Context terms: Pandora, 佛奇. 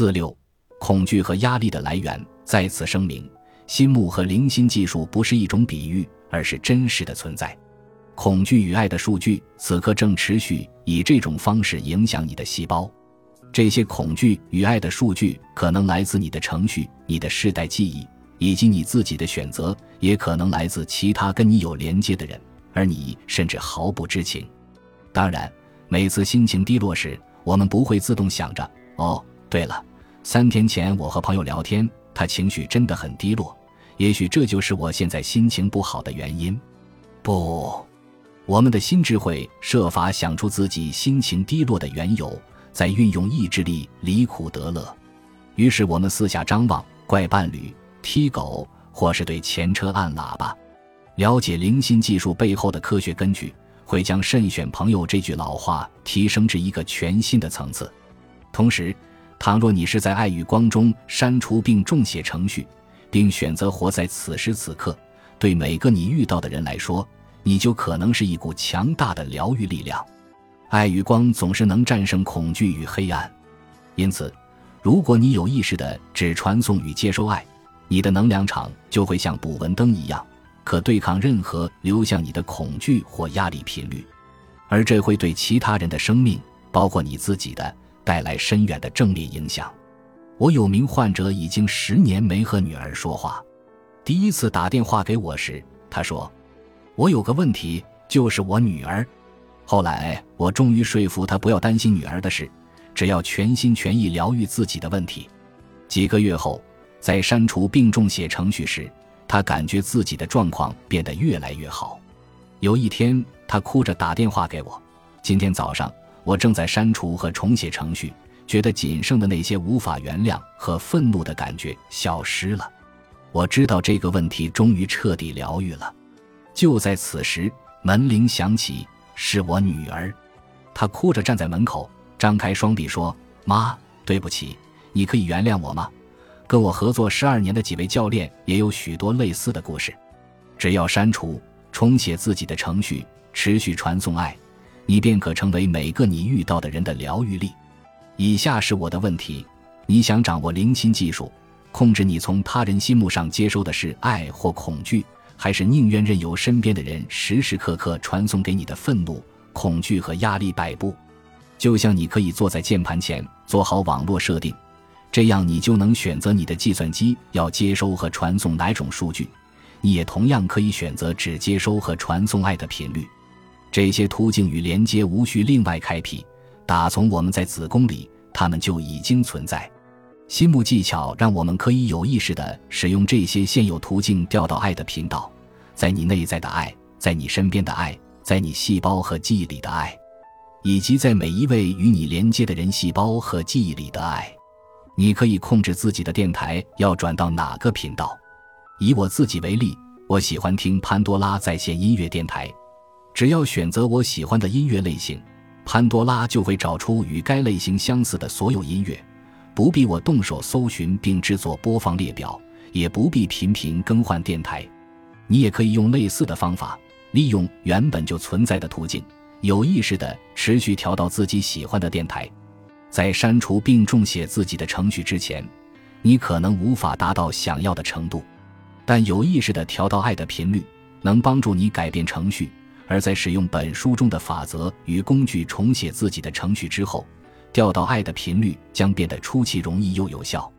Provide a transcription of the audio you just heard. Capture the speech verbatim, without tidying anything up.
四六，恐惧和压力的来源。再次声明，心木和灵心技术不是一种比喻，而是真实的存在。恐惧与爱的数据此刻正持续以这种方式影响你的细胞。这些恐惧与爱的数据可能来自你的程序、你的世代记忆以及你自己的选择，也可能来自其他跟你有连接的人，而你甚至毫不知情。当然，每次心情低落时，我们不会自动想着，哦，对了，三天前我和朋友聊天，他情绪真的很低落，也许这就是我现在心情不好的原因。不，我们的心智会设法想出自己心情低落的缘由，在运用意志力离苦得乐。于是我们四下张望，怪伴侣、踢狗，或是对前车按喇叭。了解灵心技术背后的科学根据，会将慎选朋友这句老话提升至一个全新的层次。同时，倘若你是在爱与光中删除并重写程序，并选择活在此时此刻，对每个你遇到的人来说，你就可能是一股强大的疗愈力量。爱与光总是能战胜恐惧与黑暗，因此，如果你有意识地只传送与接收爱，你的能量场就会像捕蚊灯一样，可对抗任何流向你的恐惧或压力频率，而这会对其他人的生命，包括你自己的，带来深远的正面影响。我有名患者已经十年没和女儿说话，第一次打电话给我时，她说：“我有个问题，就是我女儿。”后来我终于说服她不要担心女儿的事，只要全心全意疗愈自己的问题。几个月后，在删除并重写程序时，他感觉自己的状况变得越来越好。有一天，他哭着打电话给我：“今天早上，我正在删除和重写程序，觉得仅剩的那些无法原谅和愤怒的感觉消失了。我知道这个问题终于彻底疗愈了。”就在此时，门铃响起，是我女儿。她哭着站在门口，张开双臂说：“妈，对不起，你可以原谅我吗？跟我合作十二年的几位教练也有许多类似的故事。只要删除、重写自己的程序，持续传送爱，你便可成为每个你遇到的人的疗愈力。以下是我的问题：你想掌握灵心技术，控制你从他人心目上接收的是爱或恐惧，还是宁愿任由身边的人时时刻刻传送给你的愤怒、恐惧和压力摆布？就像你可以坐在键盘前做好网络设定，这样你就能选择你的计算机要接收和传送哪种数据，你也同样可以选择只接收和传送爱的频率。这些途径与连接无需另外开辟，打从我们在子宫里，它们就已经存在。心木技巧让我们可以有意识地使用这些现有途径调到爱的频道，在你内在的爱，在你身边的爱，在你细胞和记忆里的爱，以及在每一位与你连接的人细胞和记忆里的爱。你可以控制自己的电台要转到哪个频道。以我自己为例，我喜欢听潘多拉在线音乐电台。只要选择我喜欢的音乐类型，潘多拉就会找出与该类型相似的所有音乐，不必我动手搜寻并制作播放列表，也不必频频更换电台。你也可以用类似的方法，利用原本就存在的途径，有意识地持续调到自己喜欢的电台。在删除并重写自己的程序之前，你可能无法达到想要的程度，但有意识地调到爱的频率能帮助你改变程序。而在使用本书中的法则与工具重写自己的程序之后，调到爱的频率将变得出奇容易又有效。